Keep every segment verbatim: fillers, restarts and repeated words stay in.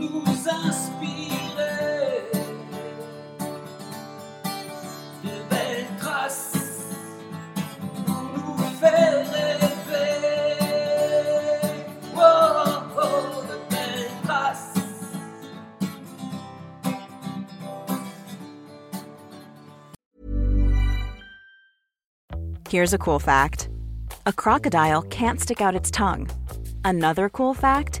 nous inspirer de belles traces pour nous faire rêver. Oh, oh, de belles traces. Here's a cool fact. A crocodile can't stick out its tongue. Another cool fact,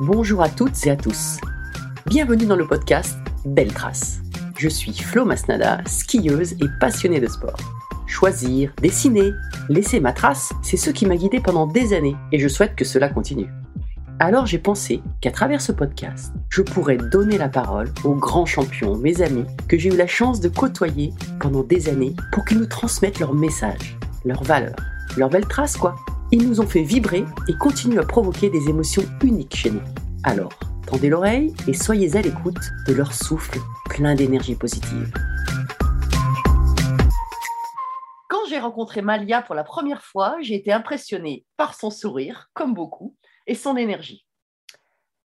Bonjour à toutes et à tous. Bienvenue dans le podcast Beltrace. Je suis Flo Masnada, skieuse et passionnée de sport. Choisir, dessiner, laisser ma trace, c'est ce qui m'a guidée pendant des années et je souhaite que cela continue. Alors j'ai pensé qu'à travers ce podcast, je pourrais donner la parole aux grands champions, mes amis, que j'ai eu la chance de côtoyer pendant des années pour qu'ils nous transmettent leurs messages, leurs valeurs, leurs belles traces quoi. Ils nous ont fait vibrer et continuent à provoquer des émotions uniques chez nous. Alors, tendez l'oreille et soyez à l'écoute de leur souffle plein d'énergie positive. Quand j'ai rencontré Malia pour la première fois, j'ai été impressionnée par son sourire, comme beaucoup, et son énergie.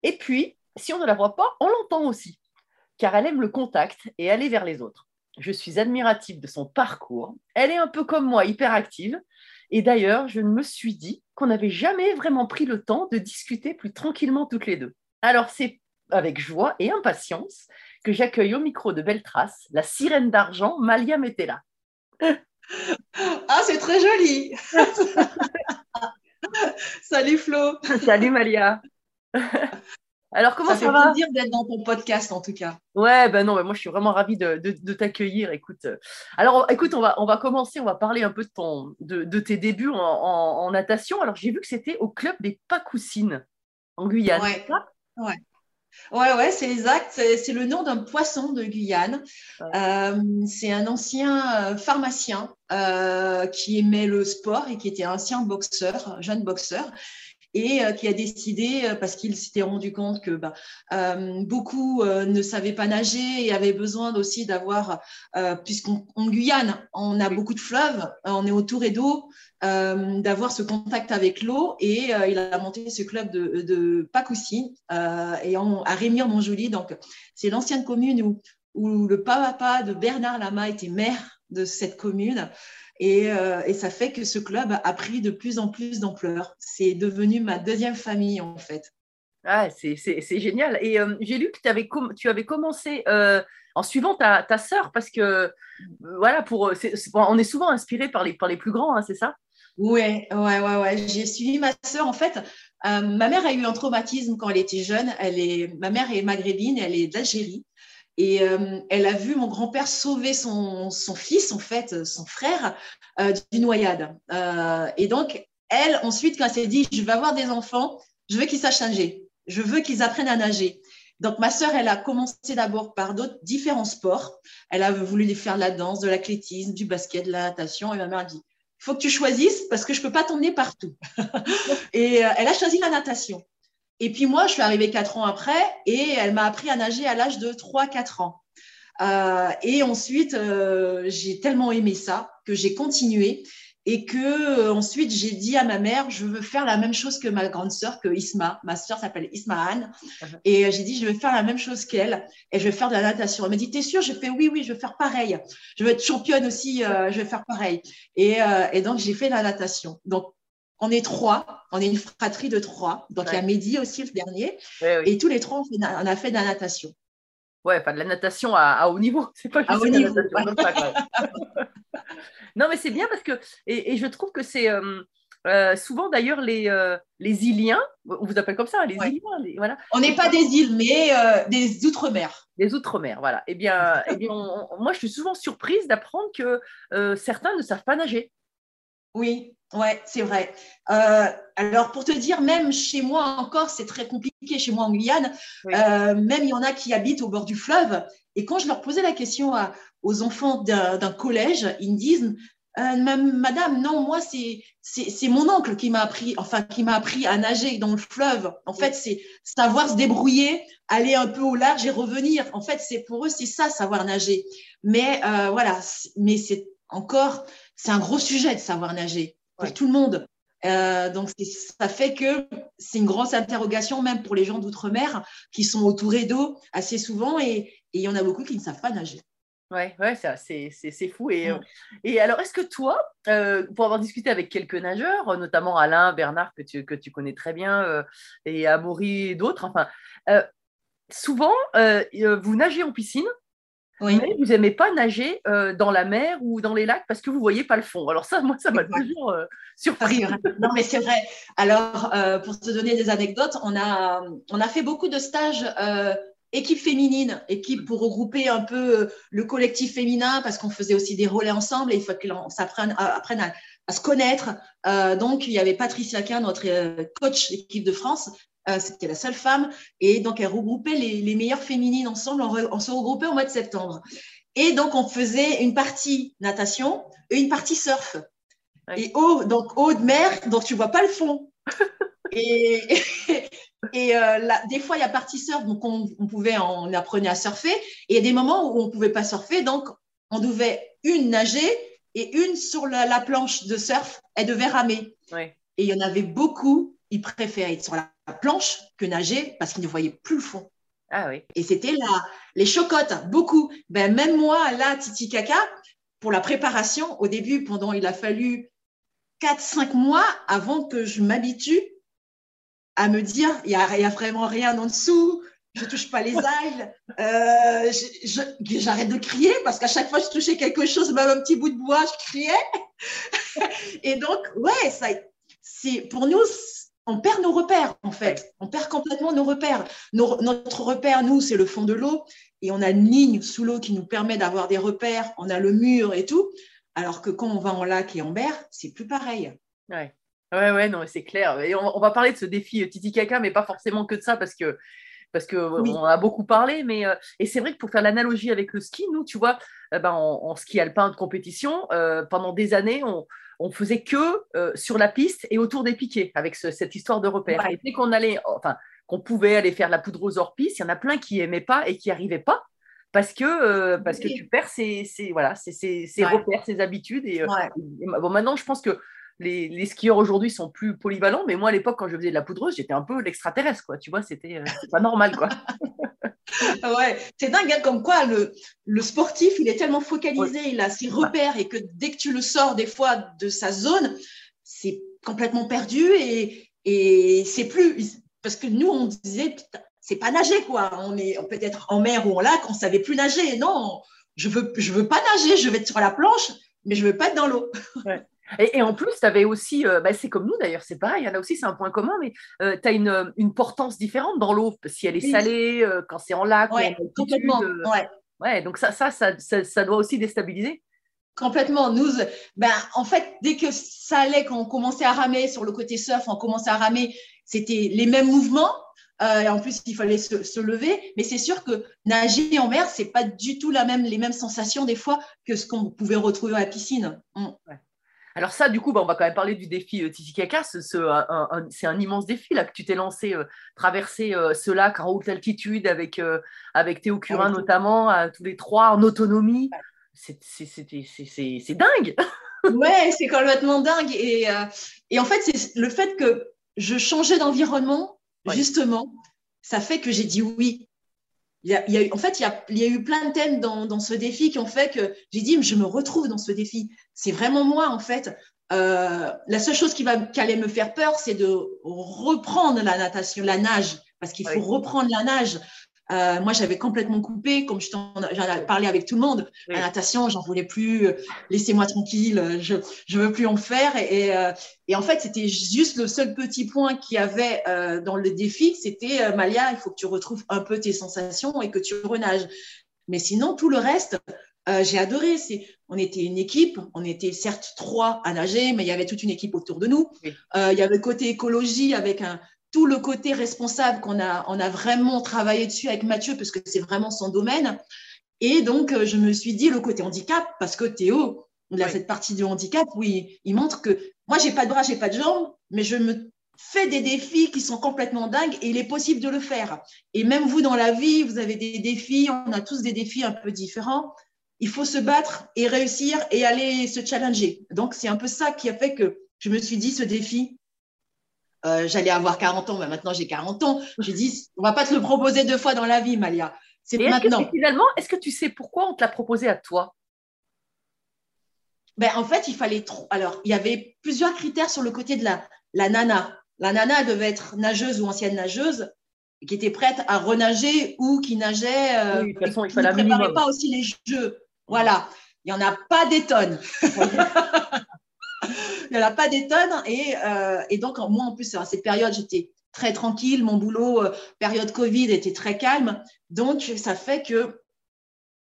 Et puis, si on ne la voit pas, on l'entend aussi, car elle aime le contact et aller vers les autres. Je suis admirative de son parcours. Elle est un peu comme moi, hyperactive. Et d'ailleurs, je me suis dit qu'on n'avait jamais vraiment pris le temps de discuter plus tranquillement toutes les deux. Alors, c'est avec joie et impatience que j'accueille au micro de Beltrace la sirène d'argent, Malia Metella. Ah, c'est très joli. Salut Flo. Salut Malia. Alors, comment ça, ça va? Ça fait plaisir d'être dans ton podcast, en tout cas. Ouais, ben non, ben moi, je suis vraiment ravie de, de, de t'accueillir. Écoute, alors, écoute, on va, on va commencer, on va parler un peu de, ton, de, de tes débuts en, en, en natation. Alors, j'ai vu que c'était au club des Pacoussines, en Guyane. Ouais, ouais. Ouais, ouais, c'est exact. C'est, c'est le nom d'un poisson de Guyane. Ouais. Euh, c'est un ancien pharmacien euh, qui aimait le sport et qui était ancien boxeur, jeune boxeur. Et qui a décidé, parce qu'il s'était rendu compte que bah, euh, beaucoup euh, ne savaient pas nager et avaient besoin aussi d'avoir, euh, puisqu'en Guyane, on a beaucoup de fleuves, on est entouré d'eau, euh, d'avoir ce contact avec l'eau. Et euh, il a monté ce club de, de Pacoussines euh, et en, à Rémire-Montjoly. Donc, c'est l'ancienne commune où, où le papa de Bernard Lama était maire de cette commune. Et, euh, et ça fait que ce club a pris de plus en plus d'ampleur. C'est devenu ma deuxième famille, en fait. Ah, c'est, c'est, c'est génial. Et euh, j'ai lu que t'avais com- tu avais commencé euh, en suivant ta, ta sœur, parce que, euh, voilà, pour, c'est, c'est, on est souvent inspiré par les, par les plus grands, hein, c'est ça? Oui, ouais, ouais, ouais. J'ai suivi ma sœur, en fait. Euh, ma mère a eu un traumatisme quand elle était jeune. Elle est, ma mère est maghrébine, elle est d'Algérie. Et euh, elle a vu mon grand-père sauver son, son fils, en fait, son frère, euh, d'une noyade. Euh, et donc, elle, ensuite, quand elle s'est dit « Je veux avoir des enfants, je veux qu'ils sachent nager, je veux qu'ils apprennent à nager ». Donc, ma sœur, elle a commencé d'abord par d'autres, différents sports. Elle a voulu faire de la danse, de l'athlétisme, du basket, de la natation. Et ma mère a dit, il faut que tu choisisses parce que je ne peux pas t'emmener partout. Et euh, elle a choisi la natation. Et puis moi, je suis arrivée quatre ans après et elle m'a appris à nager à l'âge de trois quatre ans. Euh, et ensuite, euh, j'ai tellement aimé ça que j'ai continué. Et que euh, ensuite, j'ai dit à ma mère, je veux faire la même chose que ma grande sœur, que Isma. Ma sœur s'appelle Isma-Anne. Et euh, j'ai dit, je vais faire la même chose qu'elle et je vais faire de la natation. Elle m'a dit, t'es sûre? J'ai fait, oui, oui, je vais faire pareil. Je vais être championne aussi, euh, je vais faire pareil. Et, euh, et donc, j'ai fait la natation. Donc, on est trois, on est une fratrie de trois. Donc, ouais. Il y a Mehdi aussi, le dernier. Ouais, oui. Et tous les trois, on, fait, on a fait de la natation. Ouais, enfin de la natation à, à haut niveau, c'est pas juste de la niveau, natation ouais. Comme ça, quand même. Non, mais c'est bien parce que, et, et je trouve que c'est euh, euh, souvent d'ailleurs les, euh, les Iliens, on vous appelle comme ça, les ouais. Iliens, les, voilà. On n'est pas des îles, mais euh, des Outre-mer. Des Outre-mer, voilà. Eh bien, eh bien on, on, moi je suis souvent surprise d'apprendre que euh, certains ne savent pas nager. Oui, ouais, c'est vrai. Euh, alors, pour te dire, même chez moi encore, c'est très compliqué. Chez moi en Guyane, oui. euh, même il y en a qui habitent au bord du fleuve. Et quand je leur posais la question à, aux enfants d'un, d'un collège, ils me disent euh, Madame, non, moi, c'est, c'est, c'est mon oncle qui m'a appris, enfin, qui m'a appris à nager dans le fleuve. En fait, c'est savoir se débrouiller, aller un peu au large et revenir. En fait, c'est pour eux, c'est ça, savoir nager. Mais euh, voilà, mais c'est encore. C'est un gros sujet de savoir nager pour ouais. tout le monde. Euh, donc, ça fait que c'est une grosse interrogation même pour les gens d'outre-mer qui sont entourés d'eau assez souvent et il y en a beaucoup qui ne savent pas nager. Oui, ouais, c'est, c'est, c'est fou. Et, ouais. euh, et alors, est-ce que toi, euh, pour avoir discuté avec quelques nageurs, notamment Alain, Bernard, que tu, que tu connais très bien, euh, et Amaury et d'autres, enfin, euh, souvent, euh, vous nagez en piscine. Oui. Mais vous n'aimez pas nager euh, dans la mer ou dans les lacs parce que vous ne voyez pas le fond. Alors ça, moi, ça m'a toujours euh, surpris. Non, mais c'est vrai. Alors, euh, pour te donner des anecdotes, on a, on a fait beaucoup de stages euh, équipe féminine, équipe pour regrouper un peu le collectif féminin parce qu'on faisait aussi des relais ensemble et il faut qu'on s'apprenne à, apprenne à, à se connaître. Euh, donc, il y avait Patricia Kahn, notre euh, coach équipe de France, Euh, c'était la seule femme et donc elle regroupait les, les meilleures féminines ensemble, on, re, on se regroupait au mois de septembre et donc on faisait une partie natation et une partie surf okay. et eau, donc eau de mer donc tu vois pas le fond et, et, et euh, là, des fois il y a partie surf donc on, on pouvait, on apprenait à surfer et il y a des moments où on pouvait pas surfer donc on devait une nager et une sur la, la planche de surf elle devait ramer ouais. Et il y en avait beaucoup ils préféraient être sur la planche que nager parce qu'ils ne voyaient plus le fond. Ah oui. Et c'était là, les chocottes, beaucoup. Ben, même moi, là, Titicaca, pour la préparation, au début, pendant, il a fallu quatre cinq mois avant que je m'habitue à me dire, il n'y a, a vraiment rien en dessous, je ne touche pas les algues, euh, je, je, j'arrête de crier parce qu'à chaque fois que je touchais quelque chose, même un petit bout de bois, je criais. Et donc, ouais, ça, c'est, pour nous, on perd nos repères, en fait. On perd complètement nos repères. Nos, notre repère, nous, c'est le fond de l'eau. Et on a une ligne sous l'eau qui nous permet d'avoir des repères. On a le mur et tout. Alors que quand on va en lac et en mer, c'est plus pareil. Ouais, ouais, ouais, non, c'est clair. Et on, on va parler de ce défi Titicaca, mais pas forcément que de ça, parce que parce qu'on oui. a beaucoup parlé, mais euh, et c'est vrai que pour faire l'analogie avec le ski, nous, tu vois, euh, ben, en ski alpin de compétition, euh, pendant des années, on, on faisait que euh, sur la piste et autour des piquets, avec ce, cette histoire de repères. Ouais. Et dès qu'on allait, enfin, qu'on pouvait aller faire la poudre aux orpices, il y en a plein qui aimaient pas et qui arrivaient pas, parce que euh, parce oui. que tu perds ces, ces voilà, ces, ces, ces ouais. repères, ces habitudes. Et, ouais. et, et bon, maintenant, je pense que Les, les skieurs aujourd'hui sont plus polyvalents, mais moi à l'époque quand je faisais de la poudreuse, j'étais un peu l'extraterrestre, quoi. Tu vois, c'était, euh, c'était pas normal, quoi. Ouais, c'est dingue, hein, comme quoi le, le sportif, il est tellement focalisé, ouais. il a ses repères ouais. et que dès que tu le sors des fois de sa zone, c'est complètement perdu et, et c'est plus parce que nous on disait c'est pas nager, quoi. On est on peut être en mer ou en lac, on savait plus nager. Non, je veux je veux pas nager, je vais être sur la planche, mais je veux pas être dans l'eau. Ouais. Et, et en plus, tu avais aussi, euh, bah, c'est comme nous d'ailleurs, c'est pareil, là aussi c'est un point commun, mais euh, tu as une, une portance différente dans l'eau, si elle est salée, euh, quand c'est en lac, ouais, ou en altitude, complètement, euh, ouais. ouais. Donc ça, ça, ça, ça, ça doit aussi déstabiliser. Complètement, nous, ben, en fait, dès que ça allait, quand on commençait à ramer sur le côté surf, on commençait à ramer, c'était les mêmes mouvements, Euh, et en plus, il fallait se, se lever. Mais c'est sûr que nager en mer, c'est pas du tout la même, les mêmes sensations des fois que ce qu'on pouvait retrouver à la piscine. Mm. Ouais. Alors ça, du coup, bah, on va quand même parler du défi euh, Titicaca. Ce, ce, un, un, c'est un immense défi là que tu t'es lancé, euh, traverser euh, ce lac en haute altitude avec, euh, avec Théo Curin ouais, notamment, euh, tous les trois en autonomie. C'est, c'est, c'est, c'est, c'est, c'est dingue. Ouais, c'est complètement dingue. Et, euh, et en fait, c'est le fait que je changeais d'environnement, ouais, justement, ça fait que j'ai dit oui. Il y a, il y a eu, en fait, il y a, il y a eu plein de thèmes dans, dans ce défi qui ont fait que j'ai dit, je me retrouve dans ce défi. C'est vraiment moi, en fait. Euh, la seule chose qui, va, qui allait me faire peur, c'est de reprendre la natation, la nage, parce qu'il faut oui. reprendre la nage. Euh, moi, j'avais complètement coupé, comme je t'en, j'en ai parlé avec tout le monde. Oui. La natation, j'en voulais plus. Euh, laissez-moi tranquille, euh, je ne veux plus en faire. Et, et, euh, et en fait, c'était juste le seul petit point qu'il y avait euh, dans le défi, c'était euh, Malia, il faut que tu retrouves un peu tes sensations et que tu renages. Mais sinon, tout le reste, euh, j'ai adoré. C'est, on était une équipe, on était certes trois à nager, mais il y avait toute une équipe autour de nous. Oui. Euh, il y avait le côté écologie avec un... tout le côté responsable qu'on a, on a vraiment travaillé dessus avec Mathieu parce que c'est vraiment son domaine. Et donc, je me suis dit le côté handicap parce que Théo, il a oui. cette partie du handicap où il, il montre que moi, j'ai pas de bras, j'ai pas de jambes, mais je me fais des défis qui sont complètement dingues et il est possible de le faire. Et même vous, dans la vie, vous avez des défis, on a tous des défis un peu différents. Il faut se battre et réussir et aller se challenger. Donc, c'est un peu ça qui a fait que je me suis dit ce défi, Euh, j'allais avoir quarante ans, mais maintenant j'ai quarante ans. J'ai dit, on ne va pas te le proposer deux fois dans la vie, Malia. C'est et maintenant. Est-ce que, finalement, est-ce que tu sais pourquoi on te l'a proposé à toi ? Ben, en fait, il fallait trop. Alors, il y avait plusieurs critères sur le côté de la, la nana. La nana devait être nageuse ou ancienne nageuse, qui était prête à renager ou qui nageait, euh, oui, de toute façon, il fallait ne préparait minimum. Pas aussi les jeux. Voilà, il n'y en a pas des tonnes. Il n'y en a pas des tonnes. Et, euh, et donc, moi, en plus, à cette période, j'étais très tranquille. Mon boulot, euh, période Covid, était très calme. Donc, ça fait que,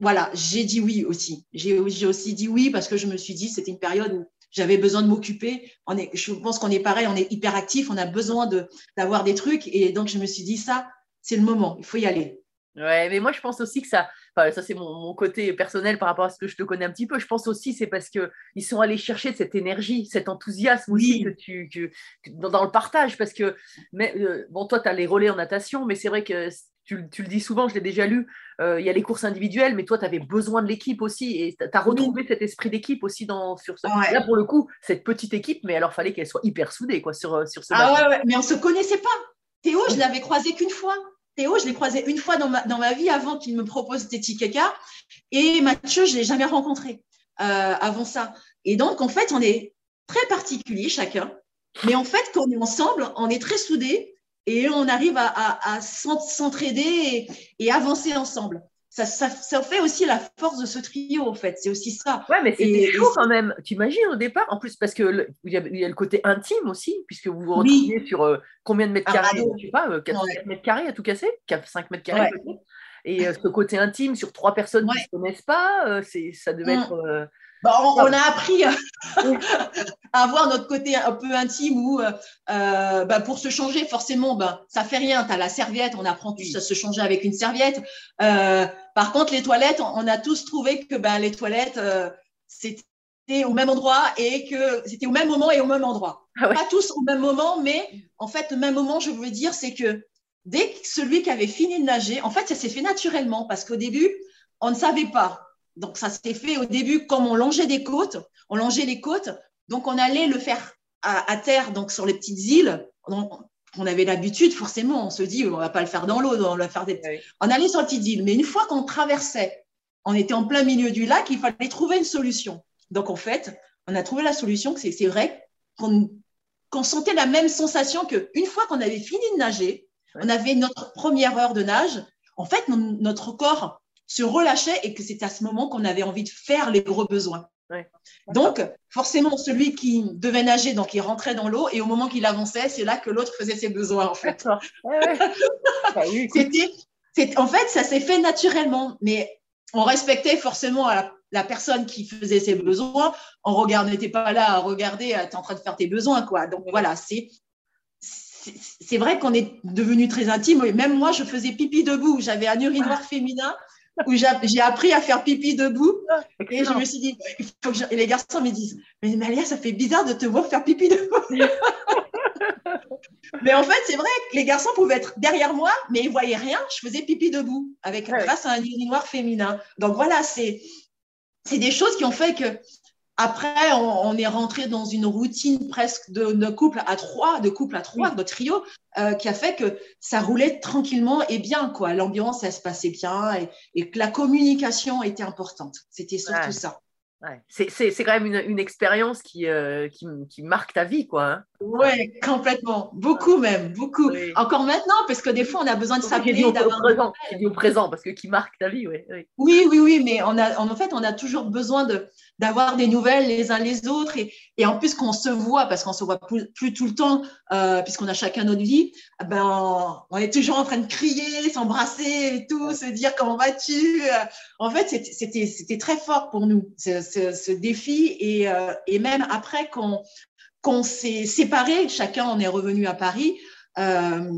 voilà, j'ai dit oui aussi. J'ai, j'ai aussi dit oui parce que je me suis dit, c'était une période où j'avais besoin de m'occuper. On est, je pense qu'on est pareil, on est hyperactif, on a besoin de, d'avoir des trucs. Et donc, je me suis dit, ça, c'est le moment, il faut y aller. Ouais, mais moi, je pense aussi que ça… Enfin, ça, c'est mon, mon côté personnel par rapport à ce que je te connais un petit peu. Je pense aussi c'est parce qu'ils sont allés chercher de cette énergie, cet enthousiasme aussi oui. que tu, que, que, dans, dans le partage. Parce que, mais, euh, bon, toi, tu as les relais en natation, mais c'est vrai que tu, tu le dis souvent, je l'ai déjà lu, euh, y a les courses individuelles, mais toi, tu avais besoin de l'équipe aussi. Et tu as retrouvé oui. cet esprit d'équipe aussi dans, sur ça. Ouais. Là, pour le coup, cette petite équipe, mais alors, il fallait qu'elle soit hyper soudée quoi, sur, sur ce ah ouais, ouais, mais on ne se connaissait pas. Théo, je ne l'avais croisé qu'une fois. Théo, je l'ai croisé une fois dans ma, dans ma vie avant qu'il me propose Titicaca. Et Mathieu, je ne l'ai jamais rencontré euh, avant ça. Et donc, en fait, on est très particuliers chacun. Mais en fait, quand on est ensemble, on est très soudés et on arrive à, à, à s'entraider et, et avancer ensemble. Ça, ça, ça fait aussi la force de ce trio, en fait. C'est aussi ça. Ouais, mais c'était chaud quand même. Tu imagines au départ, en plus, parce qu'il y, y a le côté intime aussi, puisque vous vous retrouvez oui. sur euh, combien de mètres ah, carrés, je ne sais pas, euh, quatre, ouais. quatre mètres carrés à tout casser, quatre, cinq mètres carrés. Ouais. Peut-être. Et euh, ce côté intime sur trois personnes ouais. qui ne se connaissent pas, euh, c'est, ça devait mm. être… Euh, bah, on, on a appris à avoir notre côté un peu intime où euh, bah, pour se changer, forcément, bah, ça fait rien. Tu as la serviette, on apprend tous à se changer avec une serviette. Euh, par contre, les toilettes, on a tous trouvé que bah, les toilettes, euh, c'était au même endroit et que c'était au même moment et au même endroit. Ah ouais. Pas tous au même moment, mais en fait, le même moment, je veux dire, c'est que dès que celui qui avait fini de nager, en fait, ça s'est fait naturellement parce qu'au début, on ne savait pas. Donc, ça s'est fait au début, comme on longeait des côtes, on longeait les côtes, donc on allait le faire à, à terre, donc sur les petites îles. On, on avait l'habitude, forcément, on se dit, on ne va pas le faire dans l'eau, on va faire des... oui. On allait sur les petites îles. Mais une fois qu'on traversait, on était en plein milieu du lac, il fallait trouver une solution. Donc, en fait, on a trouvé la solution, c'est, c'est vrai qu'on, qu'on sentait la même sensation qu'une fois qu'on avait fini de nager, on avait notre première heure de nage, en fait, n- notre corps se relâchait et que c'est à ce moment qu'on avait envie de faire les gros besoins. Ouais. Donc, forcément, celui qui devait nager, donc il rentrait dans l'eau et au moment qu'il avançait, c'est là que l'autre faisait ses besoins, en fait. Ouais, ouais. Bah, oui, c'était, c'est, en fait, ça s'est fait naturellement, mais on respectait forcément la, la personne qui faisait ses besoins. On n'était pas là à regarder, t'es en train de faire tes besoins, quoi. Donc, voilà, c'est... c'est vrai qu'on est devenu très intime. Même moi, je faisais pipi debout. J'avais un urinoir féminin où j'ai appris à faire pipi debout. Excellent. Et je me suis dit, il faut que je... et les garçons me disent, mais Malia, ça fait bizarre de te voir faire pipi debout. Mais en fait, c'est vrai que les garçons pouvaient être derrière moi, mais ils ne voyaient rien. Je faisais pipi debout avec, ouais. grâce à un urinoir féminin. Donc voilà, c'est, c'est des choses qui ont fait que. Après, on, on est rentré dans une routine presque de, de couple à trois, de couple à trois, de trio, euh, qui a fait que ça roulait tranquillement et bien, quoi. L'ambiance, elle se passait bien et, et que la communication était importante. C'était surtout ouais. ça. Ouais. C'est, c'est, c'est quand même une, une expérience qui, euh, qui, qui marque ta vie, quoi. Hein. Oui, complètement. Beaucoup même, beaucoup. Oui. Encore maintenant, parce que des fois, on a besoin de s'appeler. J'ai dit au présent, j'ai dit au présent, parce que qui marque ta vie, oui. Oui, oui, oui, oui mais on a, en fait, on a toujours besoin de... d'avoir des nouvelles les uns les autres et, et en plus qu'on se voit parce qu'on se voit plus, plus tout le temps euh, puisqu'on a chacun notre vie, ben on est toujours en train de crier, s'embrasser et tout, se dire comment vas-tu. En fait c'était, c'était, c'était très fort pour nous ce, ce, ce défi et, euh, et même après qu'on, qu'on s'est séparés, chacun on est revenu à Paris, euh,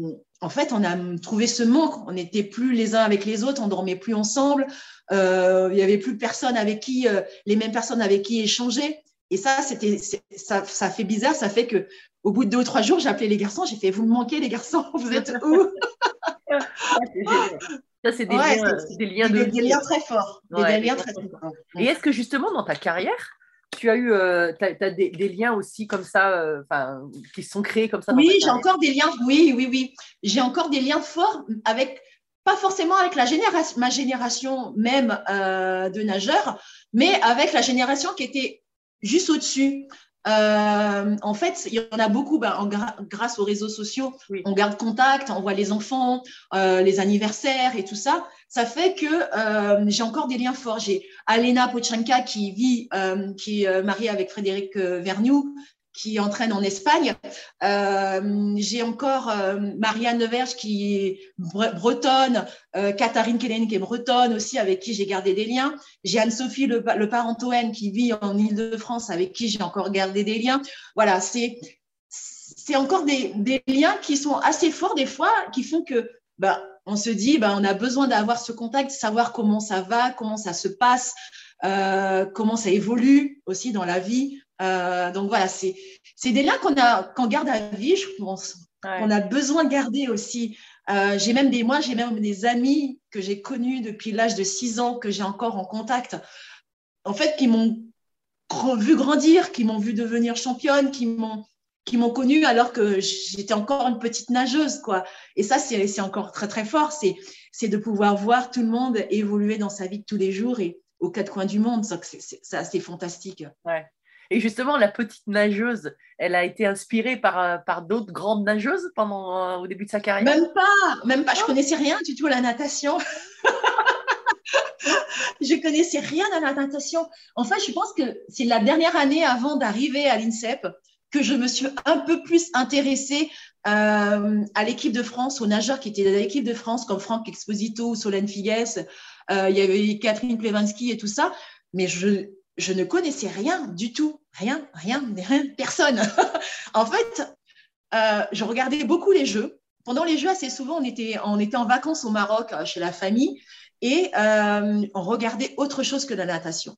en fait on a trouvé ce manque, on n'était plus les uns avec les autres, on ne dormait plus ensemble. Euh, il n'y avait plus personne avec qui, euh, les mêmes personnes avec qui échanger. Et ça, c'était, ça, ça fait bizarre. Ça fait que, au bout de deux ou trois jours, j'ai appelé les garçons. J'ai fait, vous me manquez, les garçons. Vous êtes où? Ça, c'est des ouais, liens, c'est, des liens, de... des, des liens très forts. Ouais, des liens très forts. Et est-ce que justement, dans ta carrière, tu as eu, euh, t'as, t'as des, des liens aussi comme ça, euh, qui sont créés comme ça? Oui, j'ai encore des liens. Oui, oui, oui. J'ai encore des liens forts avec. Pas forcément avec la génération, ma génération même euh, de nageurs, mais avec la génération qui était juste au-dessus. Euh, en fait, il y en a beaucoup, ben, en gra- grâce aux réseaux sociaux, oui. on garde contact, on voit les enfants, euh, les anniversaires et tout ça. Ça fait que euh, j'ai encore des liens forts. J'ai Alena Pochanka qui vit, euh, qui est mariée avec Frédéric euh, Vernou, qui entraîne en Espagne. Euh, j'ai encore euh, Marianne Leverge qui est bre- bretonne, euh, Catherine Kellen qui est bretonne aussi, avec qui j'ai gardé des liens. J'ai Anne-Sophie, le, le Parentohen, qui vit en Ile-de-France, avec qui j'ai encore gardé des liens. Voilà, c'est, c'est encore des, des liens qui sont assez forts des fois, qui font que bah, on se dit, bah, on a besoin d'avoir ce contact, savoir comment ça va, comment ça se passe, euh, comment ça évolue aussi dans la vie. Euh, donc voilà, c'est, c'est des liens qu'on, a, qu'on garde à vie, je pense. Ouais. On a besoin de garder aussi. Euh, j'ai même des, moi, j'ai même des amis que j'ai connus depuis l'âge de six ans, que j'ai encore en contact, en fait, qui m'ont vu grandir, qui m'ont vu devenir championne, qui m'ont, qui m'ont connue alors que j'étais encore une petite nageuse, quoi. Et ça, c'est, c'est encore très, très fort. C'est, c'est de pouvoir voir tout le monde évoluer dans sa vie de tous les jours et aux quatre coins du monde. Ça, c'est, c'est, ça, c'est fantastique. Ouais. Et justement, la petite nageuse, elle a été inspirée par, par d'autres grandes nageuses pendant, euh, au début de sa carrière? Même pas, même pas. Je ne connaissais rien du tout à la natation. Je ne connaissais rien à la natation. En fait, je pense que c'est la dernière année avant d'arriver à l'INSEP que je me suis un peu plus intéressée euh, à l'équipe de France, aux nageurs qui étaient de l'équipe de France, comme Franck Exposito, Solène Figuès, euh, il y avait Catherine Plewinski et tout ça. Mais je... Je ne connaissais rien du tout, rien, rien, rien, personne. En fait, euh, je regardais beaucoup les jeux. Pendant les jeux, assez souvent, on était, on était en vacances au Maroc chez la famille et euh, on regardait autre chose que la natation.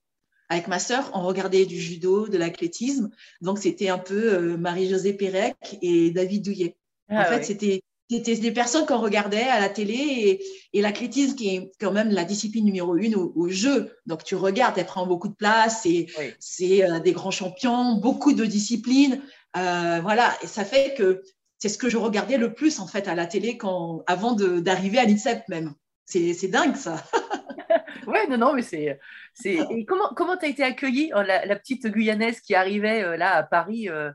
Avec ma sœur, on regardait du judo, de l'athlétisme. Donc, c'était un peu euh, Marie-Josée Pérec et David Douillet. Ah, en fait, oui. c'était, c'était des personnes qu'on regardait à la télé et, et l'athlétisme qui est quand même la discipline numéro une au, au jeu. Donc, tu regardes, elle prend beaucoup de place et oui. c'est euh, des grands champions, beaucoup de disciplines. Euh, voilà, et ça fait que c'est ce que je regardais le plus en fait à la télé quand, avant de, d'arriver à l'INSEP même. C'est, c'est dingue ça. Ouais, non, non, mais c'est… c'est... Et comment, comment tu as été accueillie, la, la petite Guyanaise qui arrivait euh, là à Paris euh...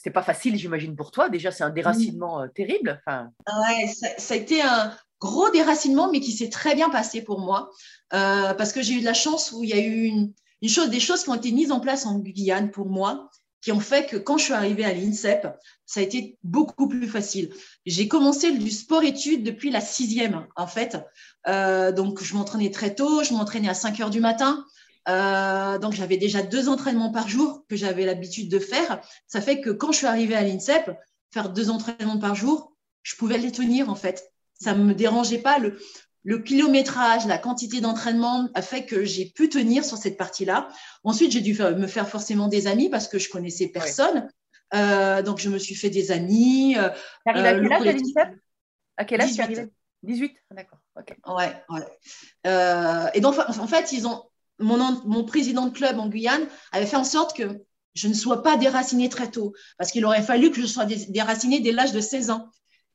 C'était pas facile, j'imagine, pour toi. Déjà, c'est un déracinement mmh. terrible. Enfin... Ouais, ça, ça a été un gros déracinement, mais qui s'est très bien passé pour moi. Euh, parce que j'ai eu de la chance où il y a eu une, une chose, des choses qui ont été mises en place en Guyane pour moi, qui ont fait que quand je suis arrivée à l'INSEP, ça a été beaucoup plus facile. J'ai commencé du sport-études depuis la sixième, en fait. Euh, donc, je m'entraînais très tôt. Je m'entraînais à cinq heures du matin. Euh, donc, j'avais déjà deux entraînements par jour que j'avais l'habitude de faire. Ça fait que quand je suis arrivée à l'INSEP, faire deux entraînements par jour, je pouvais les tenir en fait. Ça ne me dérangeait pas. Le, le kilométrage, la quantité d'entraînement a fait que j'ai pu tenir sur cette partie-là. Ensuite, j'ai dû faire, me faire forcément des amis parce que je ne connaissais personne. Ouais. Euh, donc, je me suis fait des amis. Tu arrives à quel âge, dix-sept ? À quel âge tu arrives ? dix-huit, d'accord. Okay. Ouais, ouais. Euh, et donc, en fait, ils ont, mon, mon président de club en Guyane avait fait en sorte que je ne sois pas déracinée très tôt, parce qu'il aurait fallu que je sois déracinée dès l'âge de seize ans.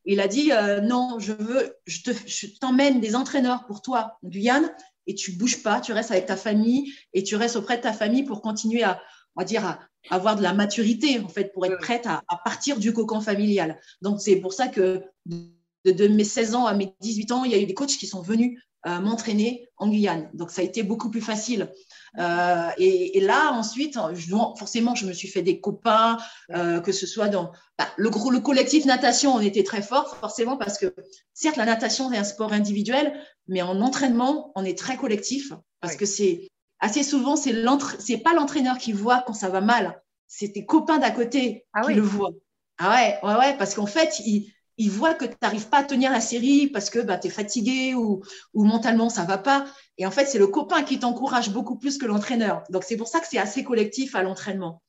Il a dit euh, non, je veux, je, te, je t'emmène des entraîneurs pour toi en Guyane et tu bouges pas, tu restes avec ta famille et tu restes auprès de ta famille pour continuer à, on va dire, à, à avoir de la maturité en fait, pour être prête à, à partir du cocon familial. Donc c'est pour ça que de, de mes seize ans à mes dix-huit ans, il y a eu des coachs qui sont venus euh, m'entraîner en Guyane. Donc ça a été beaucoup plus facile. Euh, et, et là ensuite, je, forcément, je me suis fait des copains, euh, que ce soit dans bah, le, le collectif natation, on était très fort forcément parce que certes la natation c'est un sport individuel, mais en entraînement on est très collectif parce oui. que c'est assez souvent c'est, c'est pas l'entraîneur qui voit quand ça va mal, c'est tes copains d'à côté ah qui oui. le voient. Ah ouais, ouais, ouais, parce qu'en fait ils ils voient que tu n'arrives pas à tenir la série parce que bah, tu es fatigué ou, ou mentalement, ça ne va pas. Et en fait, c'est le copain qui t'encourage beaucoup plus que l'entraîneur. Donc, c'est pour ça que c'est assez collectif à l'entraînement.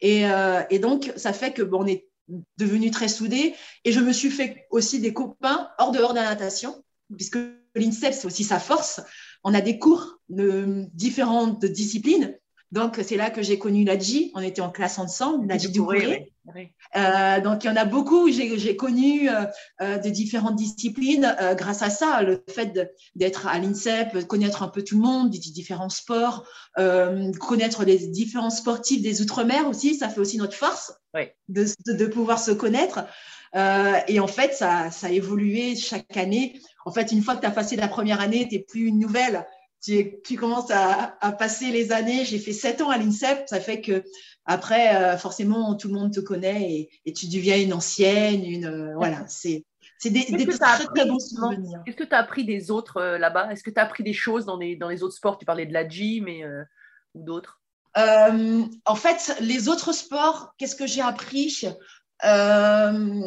Et, euh, et donc, ça fait que bon, on est devenus très soudés. Et je me suis fait aussi des copains hors dehors de la natation puisque l'INSEP, c'est aussi sa force. On a des cours de, différentes de disciplines. Donc, c'est là que j'ai connu Ladji. On était en classe ensemble, Ladji Doucet. Euh, donc, il y en a beaucoup. J'ai, j'ai connu euh, euh, de différentes disciplines euh, grâce à ça. Le fait de, d'être à l'INSEP, connaître un peu tout le monde, des différents sports, euh, connaître les différents sportifs des Outre-mer aussi. Ça fait aussi notre force oui. de, de, de pouvoir se connaître. Euh, et en fait, ça, ça a évolué chaque année. En fait, une fois que tu as passé la première année, tu n'es plus une nouvelle. Tu, tu commences à, à passer les années. J'ai fait sept ans à l'INSEP. Ça fait que après, euh, forcément, tout le monde te connaît et, et tu deviens une ancienne. Une, euh, voilà, c'est, c'est des, des très, appris, très bons souvenirs. Est-ce que tu as appris des autres euh, là-bas ? Est-ce que tu as appris des choses dans les, dans les autres sports ? Tu parlais de la gym et, euh, ou d'autres. Euh, en fait, les autres sports, qu'est-ce que j'ai appris ? euh,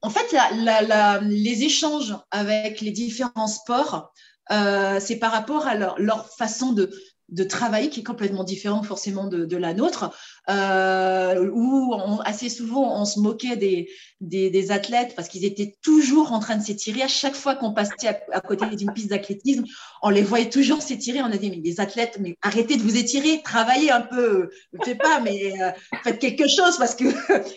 En fait, la, la, la, les échanges avec les différents sports, Euh, c'est par rapport à leur, leur façon de, de travailler qui est complètement différente forcément de, de la nôtre, euh, où on, assez souvent on se moquait des, des, des athlètes parce qu'ils étaient toujours en train de s'étirer. À chaque fois qu'on passait à, à côté d'une piste d'athlétisme, on les voyait toujours s'étirer. On a dit mais les athlètes, mais arrêtez de vous étirer, travaillez un peu, je sais pas, mais euh, faites quelque chose parce que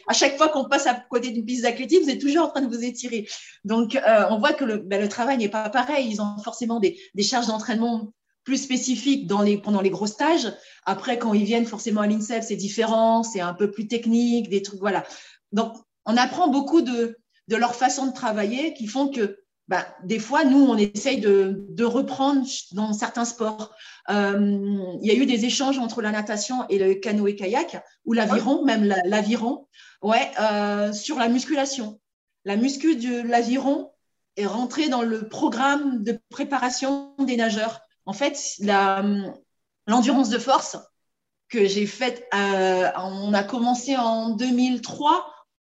à chaque fois qu'on passe à côté d'une piste d'athlétisme, vous êtes toujours en train de vous étirer. Donc euh, on voit que le, ben, le travail n'est pas pareil. Ils ont forcément des, des charges d'entraînement plus spécifiques dans les, pendant les gros stages. Après, quand ils viennent forcément à l'INSEP, c'est différent, c'est un peu plus technique, des trucs, voilà. Donc, on apprend beaucoup de, de leur façon de travailler qui font que, bah, des fois, nous, on essaye de, de reprendre dans certains sports. Euh, il y a eu des échanges entre la natation et le canoë-kayak, ou l'aviron, même la, l'aviron, ouais, euh, sur la musculation. La muscu de l'aviron est rentrée dans le programme de préparation des nageurs. En fait, la, l'endurance de force que j'ai faite, euh, on a commencé en deux mille trois.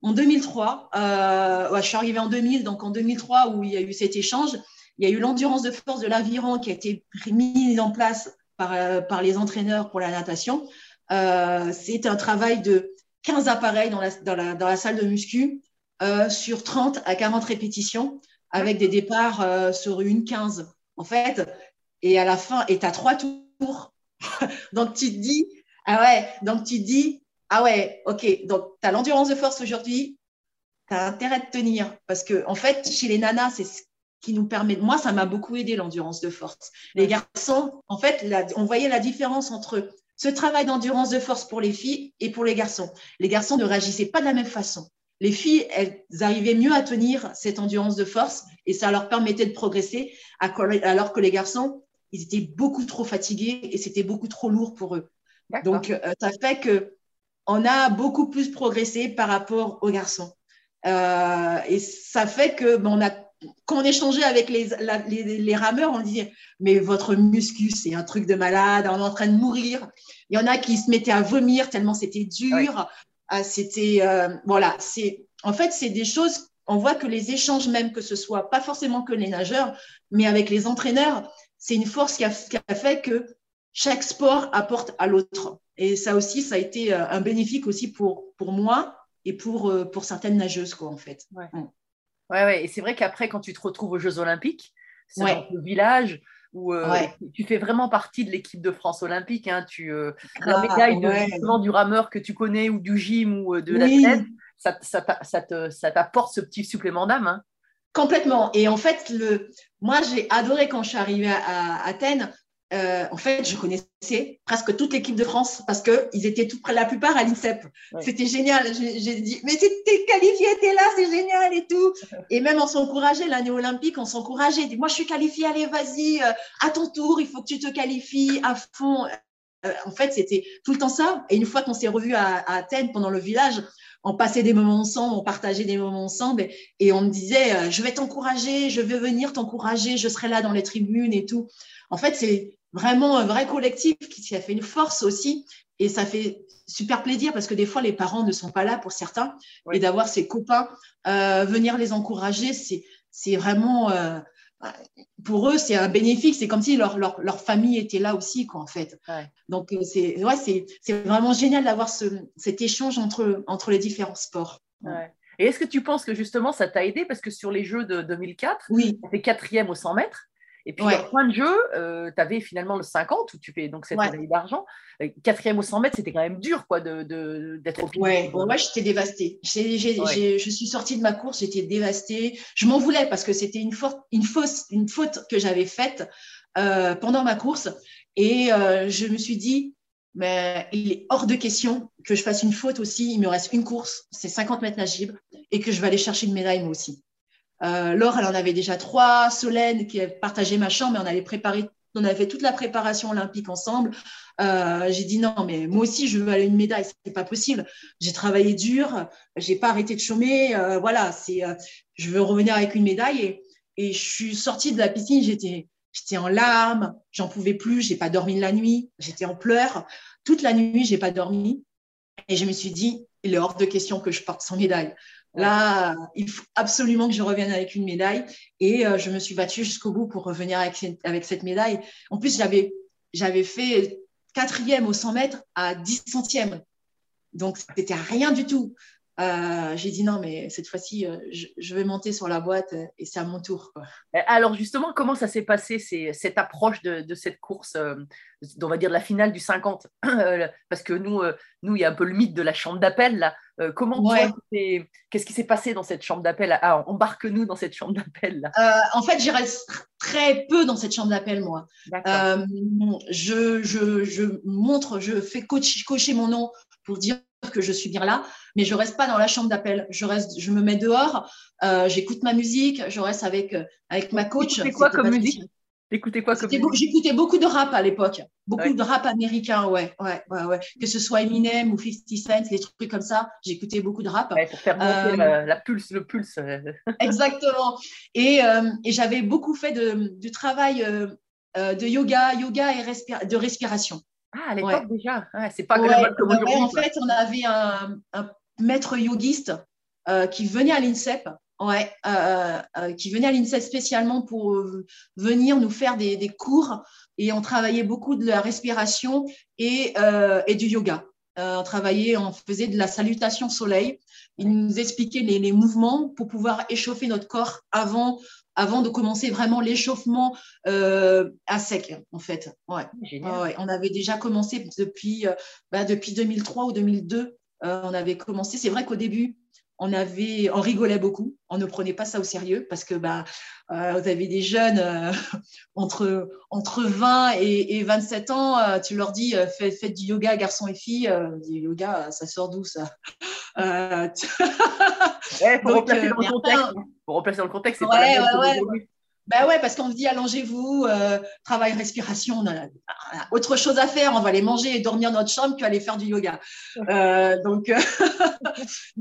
En deux mille trois, euh, ouais, je suis arrivée en deux mille, donc en deux mille trois où il y a eu cet échange, il y a eu l'endurance de force de l'aviron qui a été mise en place par, euh, par les entraîneurs pour la natation. Euh, c'est un travail de quinze appareils dans la, dans la, dans la salle de muscu euh, sur trente à quarante répétitions avec des départs euh, sur une quinze. En fait, et à la fin, et tu as trois tours. donc, tu te dis, ah ouais, donc tu te dis, ah ouais, ok, donc tu as l'endurance de force aujourd'hui, tu as intérêt de tenir. Parce que, en fait, chez les nanas, c'est ce qui nous permet. Moi, ça m'a beaucoup aidé, l'endurance de force. Les garçons, en fait, la, on voyait la différence entre ce travail d'endurance de force pour les filles et pour les garçons. Les garçons ne réagissaient pas de la même façon. Les filles, elles arrivaient mieux à tenir cette endurance de force et ça leur permettait de progresser, alors que les garçons, ils étaient beaucoup trop fatigués et c'était beaucoup trop lourd pour eux. D'accord. Donc, euh, ça fait qu'on a beaucoup plus progressé par rapport aux garçons. Euh, et ça fait que, ben, on a, quand on échangeait avec les, la, les, les rameurs, on disait « Mais votre muscu, c'est un truc de malade, on est en train de mourir. » Il y en a qui se mettaient à vomir tellement c'était dur. Oui. Ah, c'était, euh, voilà, c'est, en fait, c'est des choses, on voit que les échanges même, que ce soit pas forcément que les nageurs, mais avec les entraîneurs, c'est une force qui a, qui a fait que chaque sport apporte à l'autre. Et ça aussi, ça a été un bénéfique aussi pour, pour moi et pour, pour certaines nageuses, quoi, en fait. Ouais. Ouais. Ouais, ouais. Et c'est vrai qu'après, quand tu te retrouves aux Jeux Olympiques, c'est ouais. dans le village où euh, ouais. tu fais vraiment partie de l'équipe de France olympique. Hein. Tu, euh, ah, la médaille de, ouais. du rameur que tu connais ou du gym ou de oui. l'athlète, ça, ça, ça, te, ça t'apporte ce petit supplément d'âme. Hein. Complètement. Et en fait, le... moi, j'ai adoré quand je suis arrivée à, à Athènes. Euh, en fait, je connaissais presque toute l'équipe de France parce qu'ils étaient tout, la plupart à l'INSEP. Oui. C'était génial. J'ai, j'ai dit, mais t'es qualifiée, t'es là, c'est génial et tout. Et même on s'encourageait, l'année olympique, on s'encourageait. Moi, je suis qualifiée, allez, vas-y, euh, à ton tour, il faut que tu te qualifies à fond. Euh, en fait, c'était tout le temps ça. Et une fois qu'on s'est revus à, à Athènes pendant le village, on passait des moments ensemble, on partageait des moments ensemble et on me disait, euh, je vais t'encourager, je vais venir t'encourager, je serai là dans les tribunes et tout. En fait, c'est vraiment un vrai collectif qui a fait une force aussi et ça fait super plaisir parce que des fois les parents ne sont pas là pour certains oui. et d'avoir ses copains euh, venir les encourager c'est, c'est vraiment euh, pour eux c'est un bénéfice, c'est comme si leur, leur, leur famille était là aussi quoi, en fait ouais. donc c'est, ouais, c'est, c'est vraiment génial d'avoir ce, cet échange entre, entre les différents sports ouais. Et est-ce que tu penses que justement ça t'a aidé parce que sur les Jeux de deux mille quatre oui. t'es quatrième au cent mètres. Et puis, en ouais. fin de jeu, euh, tu avais finalement le cinquante, où tu fais donc cette ouais. médaille d'argent. Quatrième au cent mètres, c'était quand même dur quoi, de, de, d'être au pied. Ouais, ouais, ouais, j'étais dévastée. J'ai, j'ai, ouais. j'ai, je suis sortie de ma course, j'étais dévastée. Je m'en voulais parce que c'était une, for- une, fausse, une faute que j'avais faite euh, pendant ma course. Et euh, je me suis dit, mais il est hors de question que je fasse une faute aussi. Il me reste une course, c'est cinquante mètres nagibles, et que je vais aller chercher une médaille moi aussi. Euh, Laure, elle en avait déjà trois. Solène, qui partageait ma chambre, et on allait préparer, on avait fait toute la préparation olympique ensemble. Euh, j'ai dit non, mais moi aussi, je veux aller une médaille, c'est pas possible. J'ai travaillé dur, j'ai pas arrêté de chômer. Euh, voilà, c'est, euh, je veux revenir avec une médaille. Et, et je suis sortie de la piscine, j'étais, j'étais en larmes, j'en pouvais plus, j'ai pas dormi de la nuit, j'étais en pleurs. Toute la nuit, j'ai pas dormi. Et je me suis dit, il est hors de question que je parte sans médaille. Là, il faut absolument que je revienne avec une médaille et euh, je me suis battue jusqu'au bout pour revenir avec cette, avec cette médaille. En plus, j'avais, j'avais fait quatrième au cent mètres à dix centièmes. Donc, c'était rien du tout. Euh, j'ai dit non, mais cette fois-ci, euh, je, je vais monter sur la boîte et c'est à mon tour. Quoi. Alors, justement, comment ça s'est passé, ces, cette approche de, de cette course, euh, on va dire de la finale du cinquante parce que nous, euh, nous, il y a un peu le mythe de la chambre d'appel. Là. Euh, comment ouais. toi, qu'est-ce qui s'est passé dans cette chambre d'appel? Ah, embarque-nous dans cette chambre d'appel. Là. Euh, en fait, j'y reste très peu dans cette chambre d'appel, moi. Euh, je, je, je montre, je fais coach, cocher mon nom pour dire que je suis bien là, mais je reste pas dans la chambre d'appel. Je reste, je me mets dehors, euh, j'écoute ma musique, je reste avec avec ma coach. Écoutez quoi comme musique? Écoutez quoi comme musique? J'écoutais beaucoup de rap à l'époque, beaucoup ouais. de rap américain, ouais, ouais, ouais, ouais. Que ce soit Eminem ou fifty Cent, les trucs comme ça, j'écoutais beaucoup de rap. Ouais, pour faire monter euh, la, la pulse, le pulse. Exactement. Et euh, et j'avais beaucoup fait de du travail euh, de yoga, yoga et respira- de respiration. Ah, à l'époque ouais. déjà, ouais, c'est pas que ouais, la mode comme aujourd'hui. En fait, on avait un, un maître yogiste euh, qui venait à l'INSEP, ouais, euh, euh, qui venait à l'INSEP spécialement pour euh, venir nous faire des, des cours et on travaillait beaucoup de la respiration et, euh, et du yoga. Euh, on travaillait, on faisait de la salutation soleil. Il nous expliquait les, les mouvements pour pouvoir échauffer notre corps avant, avant de commencer vraiment l'échauffement euh, à sec, en fait. Ouais. Ah ouais, on avait déjà commencé depuis, euh, bah, depuis deux mille trois ou deux mille deux. Euh, on avait commencé. C'est vrai qu'au début, on, avait, on rigolait beaucoup. On ne prenait pas ça au sérieux parce que bah, euh, vous avez des jeunes euh, entre, entre vingt et, et vingt-sept ans. Euh, tu leur dis euh, faites, faites du yoga, garçons et filles. Euh, du yoga, ça sort d'où ça? Euh, ouais, pour, donc, replacer euh, dans le contexte, un... pour replacer dans le contexte, c'est ouais, pas la ouais, même ouais, ouais. Bah ouais, parce qu'on se dit allongez-vous, euh, travail, respiration, on a, on a autre chose à faire, on va aller manger et dormir dans notre chambre qu'aller faire du yoga. Euh, donc, euh,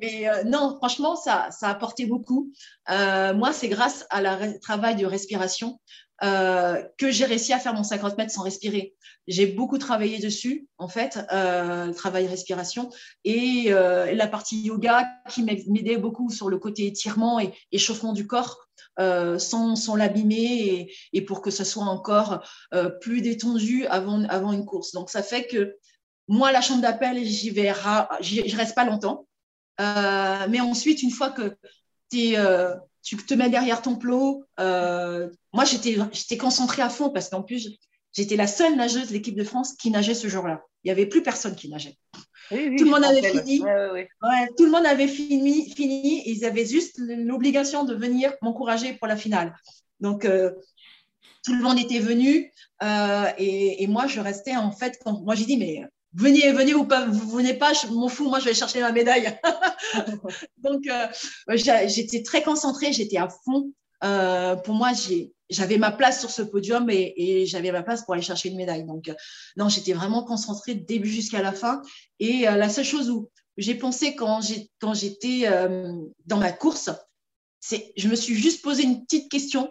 mais euh, non, franchement, ça, ça a apporté beaucoup. Euh, moi, c'est grâce à la re- travail de respiration euh, que j'ai réussi à faire mon cinquante mètres sans respirer. J'ai beaucoup travaillé dessus, en fait, euh, travail respiration, et euh, la partie yoga qui m'aidait beaucoup sur le côté étirement et échauffement du corps, euh, sans, sans l'abîmer et, et pour que ce soit encore euh, plus détendu avant, avant une course. Donc, ça fait que moi, la chambre d'appel, j'y vais ra- j'y, je reste pas longtemps. Euh, mais ensuite, une fois que t'es, euh, tu te mets derrière ton plot, euh, moi, j'étais, j'étais concentrée à fond parce qu'en plus, j'étais la seule nageuse de l'équipe de France qui nageait ce jour-là. Il n'y avait plus personne qui nageait. Oui, oui, tout le monde avait fini. Ouais, ouais, ouais. Ouais, tout le monde avait fini, fini. Ils avaient juste l'obligation de venir m'encourager pour la finale. Donc, euh, tout le monde était venu. Euh, et, et moi, je restais en fait… Quand, moi, j'ai dit « mais… » Venez, venez ou pas, vous venez pas, je m'en fous, moi je vais chercher ma médaille. Donc, euh, j'étais très concentrée, j'étais à fond. Euh, pour moi, j'ai, j'avais ma place sur ce podium et, et j'avais ma place pour aller chercher une médaille. Donc, euh, non, j'étais vraiment concentrée du début jusqu'à la fin. Et euh, la seule chose où j'ai pensé quand, j'ai, quand j'étais euh, dans ma course, c'est je me suis juste posé une petite question.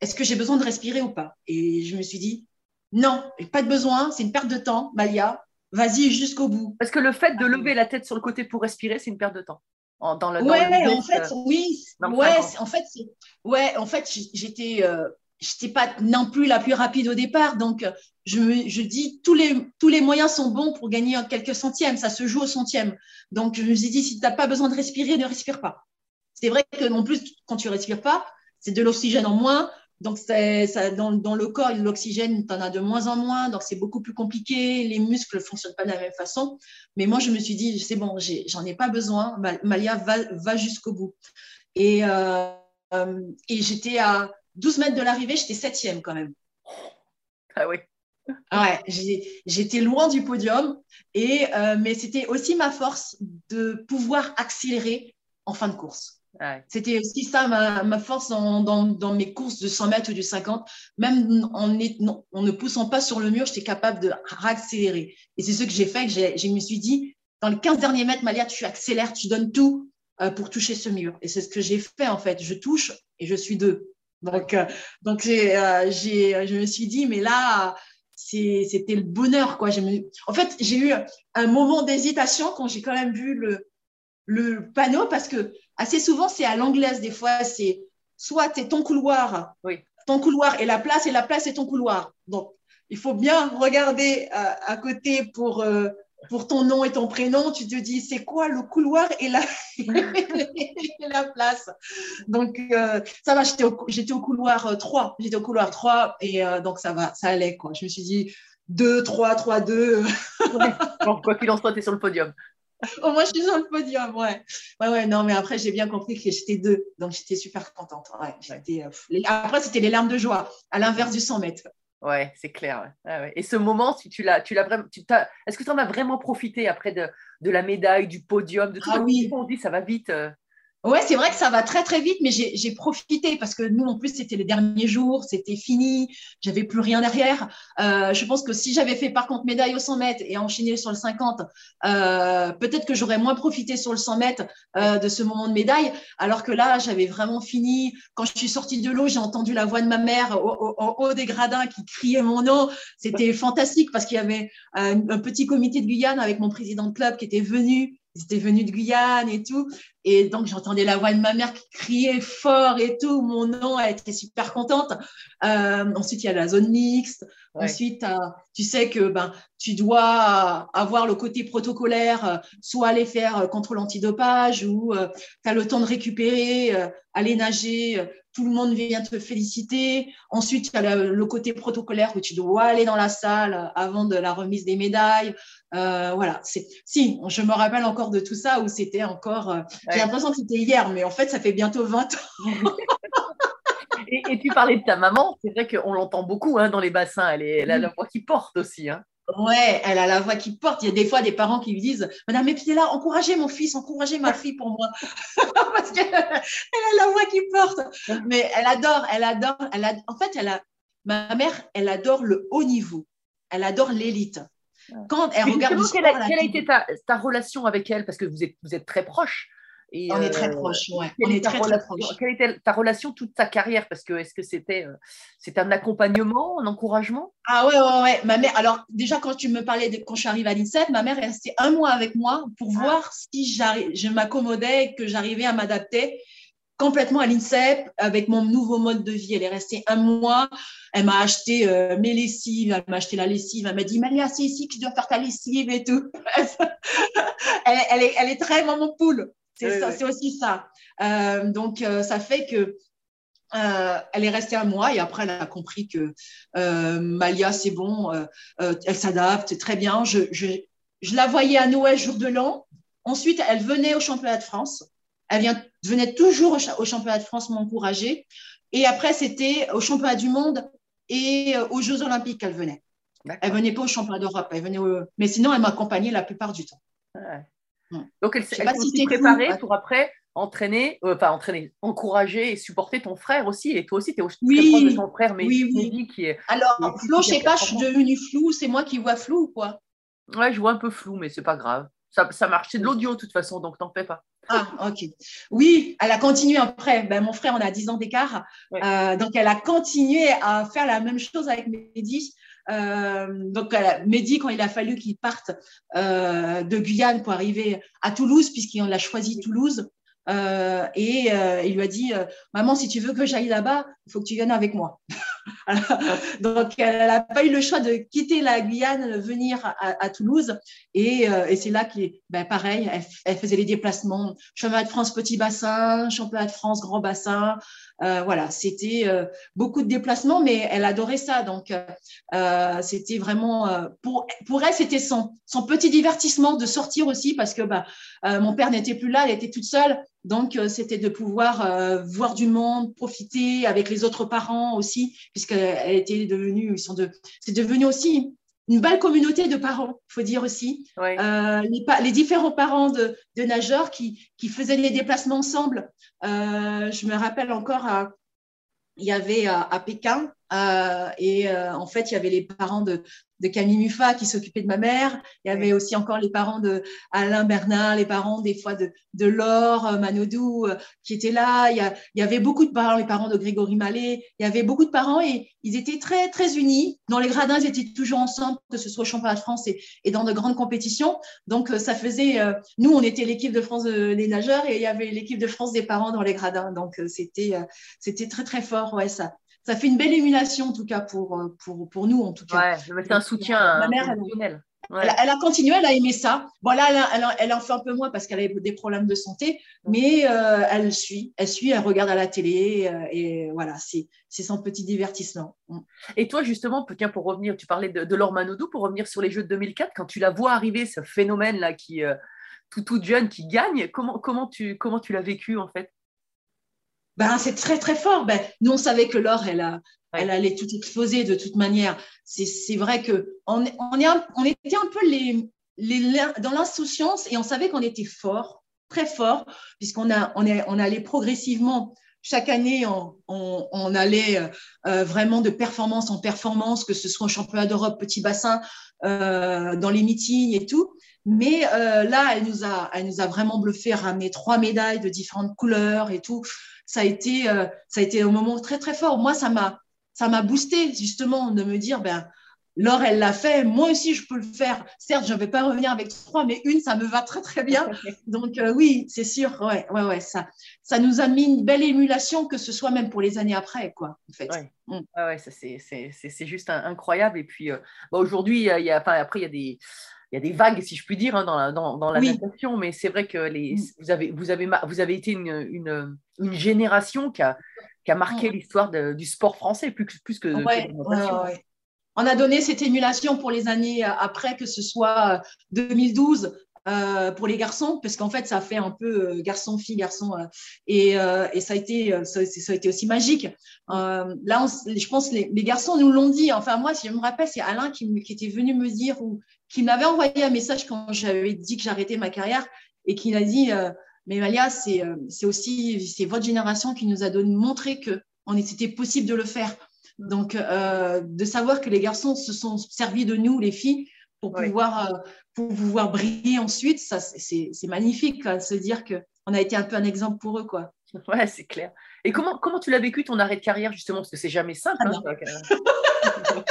Est-ce que j'ai besoin de respirer ou pas? Et je me suis dit, non, pas de besoin, c'est une perte de temps, Malia. Vas-y jusqu'au bout. Parce que le fait de lever la tête sur le côté pour respirer, c'est une perte de temps. En, dans le, ouais, dans le en fait, euh, oui. Ouais, en fait, c'est, ouais, en fait, j'étais, euh, j'étais pas non plus la plus rapide au départ, donc je me, je dis tous les, tous les moyens sont bons pour gagner quelques centièmes. Ça se joue au centième. Donc je me suis dit, si t'as pas besoin de respirer, ne respire pas. C'est vrai que non plus, quand tu respires pas, c'est de l'oxygène en moins. Donc, c'est, ça, dans, dans le corps, l'oxygène, t'en as de moins en moins. Donc, c'est beaucoup plus compliqué. Les muscles ne fonctionnent pas de la même façon. Mais moi, je me suis dit, c'est bon, j'ai, j'en ai pas besoin. Malia, va, va jusqu'au bout. Et, euh, et j'étais à douze mètres de l'arrivée. J'étais septième quand même. Ah oui. Ouais, j'ai, j'étais loin du podium. Et, euh, mais c'était aussi ma force de pouvoir accélérer en fin de course. Ouais. C'était aussi ça ma, ma force dans, dans, dans mes courses de cent mètres ou du cinquante, même en, est, non, en ne poussant pas sur le mur, j'étais capable de raccélérer et c'est ce que j'ai fait, que j'ai, je me suis dit dans les quinze derniers mètres, Malia, tu accélères, tu donnes tout euh, pour toucher ce mur, et c'est ce que j'ai fait en fait, je touche et je suis deux, donc, euh, donc j'ai, euh, j'ai, je me suis dit mais là c'est, c'était le bonheur quoi. J'ai me... en fait j'ai eu un moment d'hésitation quand j'ai quand même vu le, le panneau, parce que assez souvent, c'est à l'anglaise, des fois, c'est soit c'est ton couloir, oui. ton couloir et la place, et la place et ton couloir. Donc, il faut bien regarder à, à côté pour, euh, pour ton nom et ton prénom. Tu te dis, c'est quoi le couloir et la, et la place? Donc, euh, ça va, j'étais au, j'étais au couloir trois. J'étais au couloir trois et euh, donc ça va, ça allait, quoi. Je me suis dit, deux, trois, trois, deux. Bon, quoi qu'il en soit, tu es sur le podium. Au moins, je suis sur le podium, ouais. Ouais, ouais, non, mais après, j'ai bien compris que j'étais deux, donc j'étais super contente. Ouais, j'étais, euh, les... Après, c'était les larmes de joie, à l'inverse du cent mètres. Ouais, c'est clair. Ouais. Ah, ouais. Et ce moment, si tu l'as, tu l'as vraiment, tu t'as... est-ce que tu en as vraiment profité après de, de la médaille, du podium, de tout ah, oui. On dit, ça va vite. Euh... Ouais, c'est vrai que ça va très, très vite, mais j'ai, j'ai profité parce que nous, en plus, c'était les derniers jours, c'était fini, j'avais plus rien derrière. Euh, je pense que si j'avais fait, par contre, médaille au cent mètres et enchaîné sur le cinquante, euh, peut-être que j'aurais moins profité sur le cent mètres euh, de ce moment de médaille, alors que là, j'avais vraiment fini. Quand je suis sortie de l'eau, j'ai entendu la voix de ma mère en haut des gradins qui criait mon nom. C'était fantastique parce qu'il y avait un, un petit comité de Guyane avec mon président de club qui était venu. Ils étaient venus de Guyane et tout. Et donc, j'entendais la voix de ma mère qui criait fort et tout. Mon nom, elle était super contente. Euh, ensuite, il y a la zone mixte. Ouais. Ensuite, euh, tu sais que ben, tu dois avoir le côté protocolaire, euh, soit aller faire euh, contrôle antidopage ou euh, tu as le temps de récupérer, euh, aller nager. Euh, tout le monde vient te féliciter. Ensuite, il y a le, le côté protocolaire où tu dois aller dans la salle avant de la remise des médailles. Euh, voilà. C'est, si, je me rappelle encore de tout ça où c'était encore… Euh, ouais. J'ai l'impression que c'était hier, mais en fait, ça fait bientôt vingt ans. et, et tu parlais de ta maman. C'est vrai qu'on l'entend beaucoup hein, dans les bassins. Elle, est, elle a la voix qui porte aussi. Hein. Ouais, elle a la voix qui porte. Il y a des fois des parents qui lui disent « Madame, mais t'es là, encouragez mon fils, encouragez ma fille pour moi. » Parce qu'elle elle a la voix qui porte. Mais elle adore, elle adore. Elle adore. En fait, elle a, ma mère, elle adore le haut niveau. Elle adore l'élite. Quand elle regarde… Quelle a, quelle a été ta, ta relation avec elle? Parce que vous êtes, vous êtes très proches. Et, on est très euh, proches, ouais. On est très, très proches. Quelle était ta relation toute ta carrière? Parce que est-ce que c'était, euh, c'était un accompagnement, un encouragement? Ah ouais, ouais, ouais. Ma mère, alors déjà quand tu me parlais, de, quand je suis arrivée à l'INSEP, ma mère est restée un mois avec moi pour ah. voir si je m'accommodais, que j'arrivais à m'adapter complètement à l'INSEP avec mon nouveau mode de vie. Elle est restée un mois, elle m'a acheté euh, mes lessives, elle m'a acheté la lessive, elle m'a dit « Malia, c'est ici que tu dois faire ta lessive et tout. » elle, elle, est, elle est très maman poule. C'est, oui, ça, oui. c'est aussi ça. Euh, donc, euh, ça fait que euh, elle est restée un mois et après, elle a compris que euh, Malia, c'est bon, euh, euh, elle s'adapte très bien. Je, je, je la voyais à Noël, jour de l'an. Ensuite, elle venait au championnat de France. Elle vient, venait toujours au, au championnat de France m'encourager. Et après, c'était au championnat du monde et aux Jeux olympiques qu'elle venait. D'accord. Elle ne venait pas au championnat d'Europe. Elle venait au... Mais sinon, elle m'accompagnait la plupart du temps. Ouais. Donc, elle s'est aussi préparée vous. pour après entraîner, euh, pas entraîner, encourager et supporter ton frère aussi. Et toi aussi, tu es aussi oui, très proche de ton frère, mais oui, oui. qui est. Alors, qui est, Flo, je ne sais pas, je suis devenue floue, c'est moi qui vois flou ou quoi? Ouais, je vois un peu flou, mais ce n'est pas grave. Ça, ça marche, c'est de l'audio de toute façon, donc t'en fais pas. Ah, ok. Oui, elle a continué après. Ben, mon frère, on a dix ans d'écart. Ouais. Euh, donc, elle a continué à faire la même chose avec Mehdi. Euh, donc Mehdi, quand il a fallu qu'il parte euh, de Guyane pour arriver à Toulouse, puisqu'on l'a choisi Toulouse, euh, et euh, il lui a dit euh, maman, si tu veux que j'aille là-bas, il faut que tu viennes avec moi. Donc elle n'a pas eu le choix de quitter la Guyane, venir à, à Toulouse, et, euh, et c'est là que ben, pareil, elle, elle faisait les déplacements, championnat de France petit bassin, championnat de France grand bassin. Euh, voilà, c'était euh, beaucoup de déplacements, mais elle adorait ça. Donc, euh, c'était vraiment euh, pour pour elle, c'était son son petit divertissement de sortir aussi, parce que bah euh, mon père n'était plus là, elle était toute seule. Donc, euh, c'était de pouvoir euh, voir du monde, profiter avec les autres parents aussi, puisqu'elle était devenue, ils sont de, c'est devenu aussi une belle communauté de parents, il faut dire aussi. Oui. Euh, les, pa- les différents parents de, de nageurs qui, qui faisaient les déplacements ensemble. Euh, je me rappelle encore, à, il y avait à, à Pékin, euh, et euh, en fait, il y avait les parents de, de Camille Muffat qui s'occupaient de ma mère. Il y avait oui. aussi encore les parents de Alain Bernard, les parents des fois de, de Laure Manaudou euh, qui étaient là. Il y, a, il y avait beaucoup de parents, les parents de Grégory Mallet. Il y avait beaucoup de parents et ils étaient très, très unis. Dans les gradins, ils étaient toujours ensemble, que ce soit au championnat de France et, et dans de grandes compétitions. Donc, ça faisait… Euh, nous, on était l'équipe de France euh, des nageurs et il y avait l'équipe de France des parents dans les gradins. Donc, euh, c'était, euh, c'était très, très fort, ouais, ça. Ça fait une belle émulation, en tout cas, pour, pour, pour nous, en tout cas. Ouais, c'est un soutien. Ma mère, elle, elle, elle, elle a continué, elle a aimé ça. Bon, là, elle, elle, elle en fait un peu moins parce qu'elle a des problèmes de santé, mais euh, elle suit, elle suit, elle regarde à la télé euh, et voilà, c'est, c'est son petit divertissement. Et toi, justement, tiens, pour revenir, tu parlais de, de Laure Manaudou, pour revenir sur les Jeux de deux mille quatre, quand tu la vois arriver, ce phénomène-là, qui, euh, tout, toute jeune, qui gagne, comment, comment, tu, comment tu l'as vécu, en fait? Ben, c'est très, très fort. Ben, nous, on savait que Laure, elle, a, ouais. elle allait tout exploser de toute manière. C'est, c'est vrai qu'on on est, on était un peu les, les, dans l'insouciance et on savait qu'on était fort, très fort, puisqu'on a, on est, on allait progressivement. Chaque année, on, on, on allait euh, vraiment de performance en performance, que ce soit au championnat d'Europe, petit bassin, euh, dans les meetings et tout. Mais euh, là, elle nous a, elle nous a vraiment bluffé, ramené trois médailles de différentes couleurs et tout. Ça a été, euh, ça a été un moment très très fort. Moi, ça m'a, ça m'a boosté justement de me dire, ben, Laure, elle l'a fait. Moi aussi, je peux le faire. Certes, je ne vais pas revenir avec trois, mais une, ça me va très très bien. Donc euh, oui, c'est sûr. Ouais, ouais, ouais. Ça, ça nous a mis une belle émulation, que ce soit même pour les années après, quoi. En fait. Ouais. Mmh. Ah ouais, ça c'est, c'est, c'est, c'est juste incroyable. Et puis, euh, bah, aujourd'hui, il y a, enfin, après, il y a des. Il y a des vagues, si je puis dire, hein, dans la, dans, dans la oui. natation, mais c'est vrai que les, vous, avez, vous, avez, vous avez été une, une, une génération qui a, qui a marqué oui. l'histoire de, du sport français, plus que, plus que ouais, de la natation. Ouais, ouais. On a donné cette émulation pour les années après, que ce soit deux mille douze euh, pour les garçons, parce qu'en fait, ça fait un peu garçon-fille, garçon, garçon euh, et, euh, et ça, a été, ça, ça a été aussi magique. Euh, là, on, je pense que les, les garçons nous l'ont dit. Enfin, moi, si je me rappelle, c'est Alain qui, qui était venu me dire… Où, qui m'avait envoyé un message quand j'avais dit que j'arrêtais ma carrière et qui m'a dit euh, mais Malia, c'est, euh, c'est aussi c'est votre génération qui nous a donné, montré que on est, c'était possible de le faire. Donc, euh, de savoir que les garçons se sont servis de nous, les filles, pour, ouais. pouvoir, euh, pour pouvoir briller ensuite, ça, c'est, c'est magnifique, quoi, se dire que on a été un peu un exemple pour eux, quoi. Ouais, c'est clair. Et comment, comment tu l'as vécu ton arrêt de carrière, justement, parce que c'est jamais simple. Ah, hein,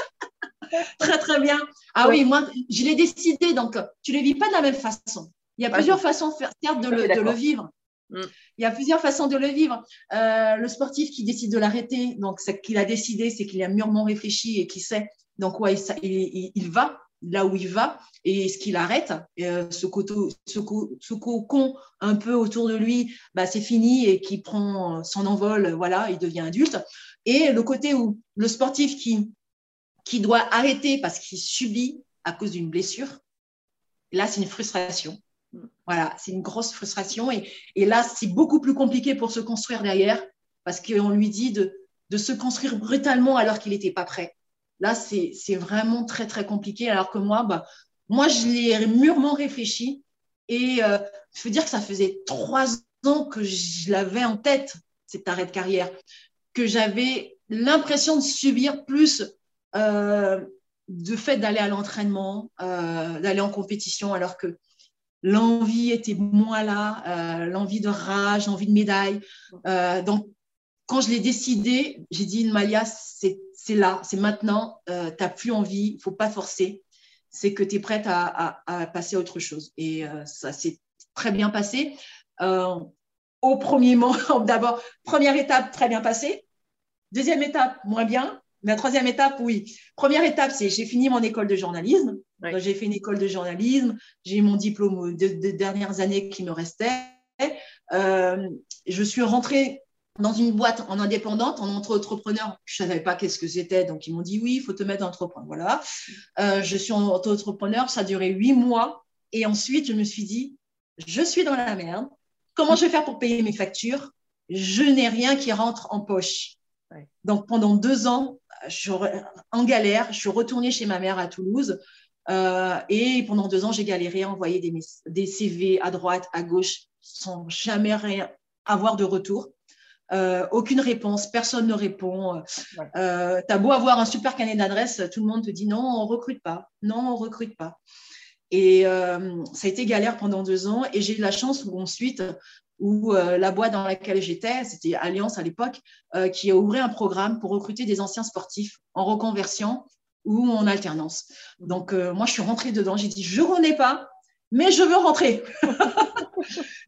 très, très bien. Ah ouais. Oui, moi, je l'ai décidé, donc tu ne le vis pas de la même façon. Il y a ouais, plusieurs façons, de faire, de, le, de le vivre. Mm. Il y a plusieurs façons de le vivre. Euh, le sportif qui décide de l'arrêter, donc ce qu'il a décidé, c'est qu'il a mûrement réfléchi et qu'il sait. Donc, ouais, ça, il, il, il va là où il va et ce qu'il arrête, euh, ce, coteau, ce, co- ce cocon un peu autour de lui, bah, c'est fini et qui prend son envol, voilà, il devient adulte. Et le côté où le sportif qui, qui doit arrêter parce qu'il subit à cause d'une blessure, là, c'est une frustration. Voilà, c'est une grosse frustration. Et, et là, c'est beaucoup plus compliqué pour se construire derrière parce qu'on lui dit de, de se construire brutalement alors qu'il n'était pas prêt. Là, c'est, c'est vraiment très, très compliqué. Alors que moi, bah, moi je l'ai mûrement réfléchi. Et euh, je veux dire que ça faisait trois ans que je l'avais en tête, cet arrêt de carrière, que j'avais l'impression de subir plus euh, du fait d'aller à l'entraînement, euh, d'aller en compétition, alors que l'envie était moins là, euh, l'envie de rage, l'envie de médaille. Euh, donc, quand je l'ai décidé, j'ai dit, Malia, c'est, c'est là, c'est maintenant, euh, tu n'as plus envie, il ne faut pas forcer, c'est que tu es prête à, à, à passer à autre chose. Et euh, ça s'est très bien passé. Euh, au premier moment, d'abord, première étape, très bien passée. Deuxième étape, moins bien. La troisième étape, oui. Première étape, c'est j'ai fini mon école de journalisme. Oui. Donc, j'ai fait une école de journalisme. J'ai eu mon diplôme des de dernières années qui me restait. Euh, je suis rentrée dans une boîte en indépendante, en auto-entrepreneur. Je ne savais pas qu'est-ce que c'était. Donc, ils m'ont dit, oui, il faut te mettre en entrepreneur. Voilà. Euh, je suis en auto-entrepreneur. Ça a duré huit mois. Et ensuite, je me suis dit, je suis dans la merde. Comment je vais faire pour payer mes factures? Je n'ai rien qui rentre en poche. Oui. Donc, pendant deux ans, je, en galère, je suis retournée chez ma mère à Toulouse euh, et pendant deux ans, j'ai galéré à envoyer des, des C V à droite, à gauche, sans jamais rien avoir de retour. Euh, aucune réponse, personne ne répond. Ouais. Euh, t'as beau avoir un super carnet d'adresse, tout le monde te dit non, on ne recrute pas. Non, on ne recrute pas. Et euh, ça a été galère pendant deux ans et j'ai eu la chance où ensuite... où euh, la boîte dans laquelle j'étais, c'était Alliance à l'époque, euh, qui a ouvert un programme pour recruter des anciens sportifs en reconversion ou en alternance. Donc, euh, moi, je suis rentrée dedans. J'ai dit, je ne connais pas, mais je veux rentrer.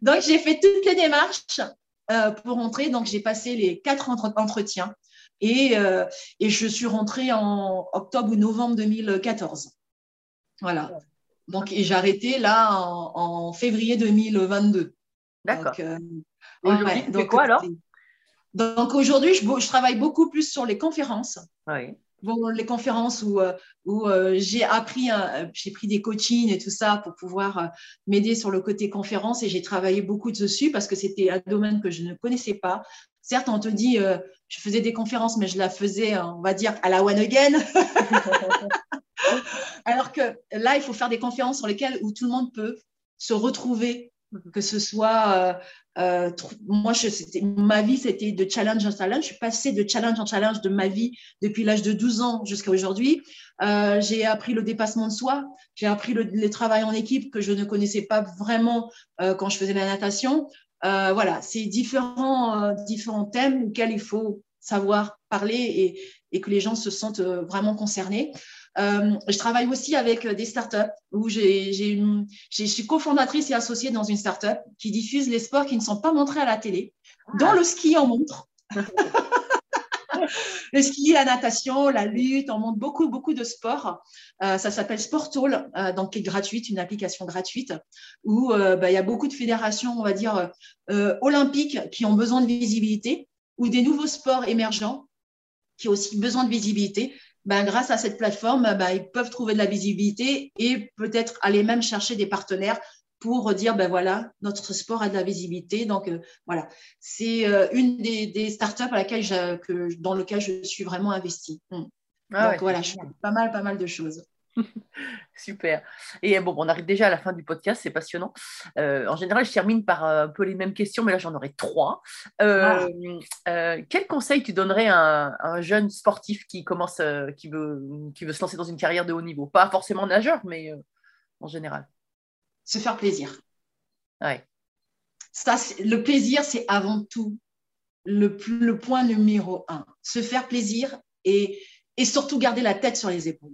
Donc, j'ai fait toutes les démarches euh, pour rentrer. Donc, j'ai passé les quatre entretiens et, euh, et je suis rentrée en octobre ou novembre deux mille quatorze. Voilà. Donc, et j'ai arrêté là en, en février deux mille vingt-deux. D'accord. Donc, euh, aujourd'hui, ouais, tu donc, fais quoi alors? Donc aujourd'hui, je, je travaille beaucoup plus sur les conférences. Oui. Bon, les conférences où, où euh, j'ai appris, hein, j'ai pris des coachings et tout ça pour pouvoir euh, m'aider sur le côté conférence et j'ai travaillé beaucoup dessus parce que c'était un domaine que je ne connaissais pas. Certes, on te dit, euh, je faisais des conférences, mais je la faisais, on va dire, à la one again. Alors que là, il faut faire des conférences sur lesquelles où tout le monde peut se retrouver. Que ce soit, euh, euh, tr- moi, je, c'était, ma vie, c'était de challenge en challenge. Je suis passée de challenge en challenge de ma vie depuis l'âge de douze ans jusqu'à aujourd'hui. Euh, j'ai appris le dépassement de soi. J'ai appris le, le travail en équipe que je ne connaissais pas vraiment euh, quand je faisais la natation. Euh, voilà, c'est différents, euh, différents thèmes auxquels il faut savoir parler et, et que les gens se sentent euh, vraiment concernés. Euh, je travaille aussi avec des startups où j'ai, j'ai une, j'ai, je suis cofondatrice et associée dans une startup qui diffuse les sports qui ne sont pas montrés à la télé, dont le ski en montre. Le ski, la natation, la lutte, on montre beaucoup, beaucoup de sports. Euh, ça s'appelle Sportall, euh, donc qui est gratuite, une application gratuite où euh, bah, y a beaucoup de fédérations, on va dire, euh, olympiques qui ont besoin de visibilité ou des nouveaux sports émergents qui ont aussi besoin de visibilité. Ben, grâce à cette plateforme, ben, ils peuvent trouver de la visibilité et peut-être aller même chercher des partenaires pour dire, ben voilà, notre sport a de la visibilité. Donc, euh, voilà, c'est euh, une des, des startups à laquelle j'ai, que, dans lequel je suis vraiment investie. Mmh. Ah donc, ouais, voilà, je fais pas mal, pas mal de choses. Super. Et bon, on arrive déjà à la fin du podcast, c'est passionnant. Euh, en général, je termine par euh, un peu les mêmes questions, mais là, j'en aurai trois. Euh, ah. euh, quel conseil tu donnerais à, à un jeune sportif qui commence, euh, qui veut, qui veut se lancer dans une carrière de haut niveau? Pas forcément nageur, mais euh, en général. Se faire plaisir. Ouais. Ça, le plaisir, c'est avant tout le, le point numéro un. Se faire plaisir et, et surtout garder la tête sur les épaules.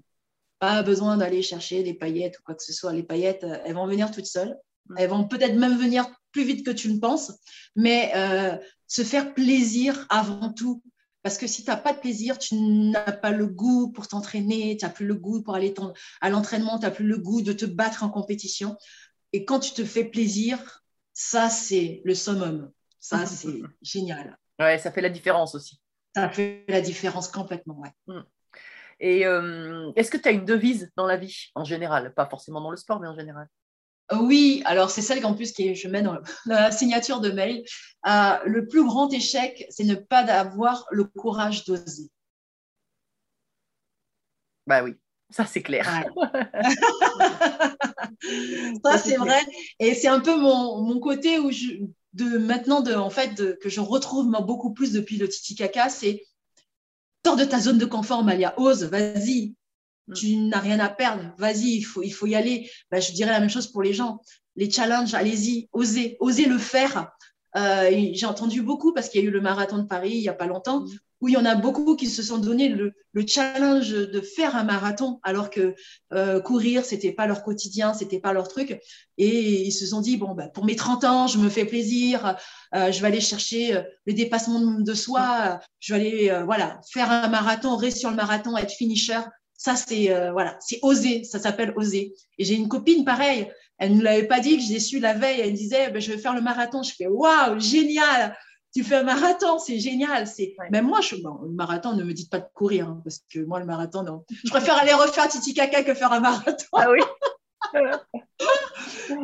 Pas besoin d'aller chercher des paillettes ou quoi que ce soit. Les paillettes, elles vont venir toutes seules. Elles vont peut-être même venir plus vite que tu ne penses. Mais euh, se faire plaisir avant tout. Parce que si tu n'as pas de plaisir, tu n'as pas le goût pour t'entraîner, tu n'as plus le goût pour aller à l'entraînement, tu n'as plus le goût de te battre en compétition. Et quand tu te fais plaisir, ça, c'est le summum. Ça, c'est génial. Ouais, ça fait la différence aussi. Ça fait la différence complètement, ouais. Et euh, est-ce que tu as une devise dans la vie, en général? Pas forcément dans le sport, mais en général. Oui, alors c'est celle qu'en plus que je mets dans la signature de mail. Euh, le plus grand échec, c'est ne pas avoir le courage d'oser. Bah oui, ça c'est clair. Ouais. ça c'est vrai. Et c'est un peu mon, mon côté où je, de, maintenant de, en fait, de, que je retrouve beaucoup plus depuis le Titicaca, c'est sors de ta zone de confort, Malia, ose, vas-y. Tu n'as rien à perdre, vas-y, il faut, il faut y aller. Ben, je dirais la même chose pour les gens. Les challenges, allez-y, osez, osez le faire. Euh, j'ai entendu beaucoup, parce qu'il y a eu le marathon de Paris il n'y a pas longtemps, où il y en a beaucoup qui se sont donné le, le challenge de faire un marathon, alors que euh, courir, ce n'était pas leur quotidien, ce n'était pas leur truc. Et ils se sont dit, bon, ben, pour mes trente ans, je me fais plaisir, euh, je vais aller chercher euh, le dépassement de soi, euh, je vais aller euh, voilà, faire un marathon, rester sur le marathon, être finisher. Ça, c'est, euh, voilà, c'est oser, ça s'appelle oser. Et j'ai une copine, pareil, elle ne nous l'avait pas dit, que je l'ai su la veille, elle disait, bah, je vais faire le marathon. Je fais, waouh, génial, tu fais un marathon, c'est génial. C'est... Ouais. Même moi, je... bon, le marathon, ne me dites pas de courir, hein, parce que moi, le marathon, non. Je préfère aller refaire Titicaca que faire un marathon. Ah oui.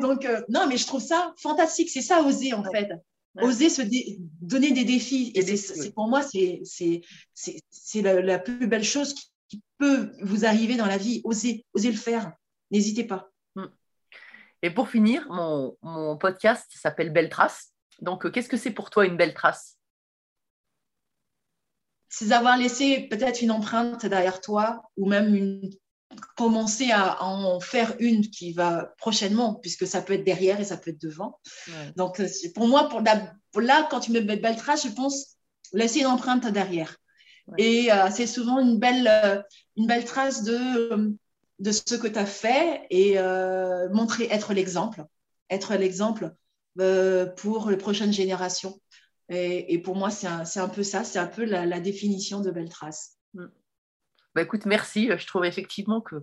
Donc, euh, non, mais je trouve ça fantastique, c'est ça, oser, en ouais. fait. Oser se dé- donner des défis. Et c'est, c'est, pour moi, c'est, c'est, c'est, c'est la, la plus belle chose qui qui peut vous arriver dans la vie. Osez, osez le faire, n'hésitez pas. Et pour finir, mon, mon podcast s'appelle Beltrace. Donc, qu'est-ce que c'est pour toi une belle trace? C'est avoir laissé peut-être une empreinte derrière toi, ou même une, commencer à en faire une qui va prochainement, puisque ça peut être derrière et ça peut être devant. Ouais. Donc, pour moi, pour la, pour là, quand tu me mets belle trace, je pense laisser une empreinte derrière. Et euh, c'est souvent une belle, euh, une belle trace de, de ce que tu as fait et euh, montrer, être l'exemple, être l'exemple euh, pour les prochaines générations. Et, et pour moi, c'est un, c'est un peu ça, c'est un peu la, la définition de belle trace. Mmh. Bah, écoute, merci. Je trouve effectivement que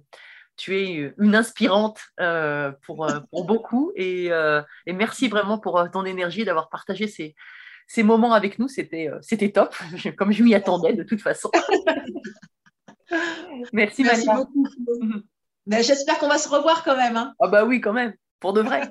tu es une inspirante euh, pour, pour beaucoup. Et, euh, et merci vraiment pour ton énergie d'avoir partagé ces... Ces moments avec nous, c'était, c'était top, comme je m'y attendais de toute façon. Merci, Merci Malia. beaucoup. Mais j'espère qu'on va se revoir quand même. Hein. Ah bah oui, quand même, pour de vrai.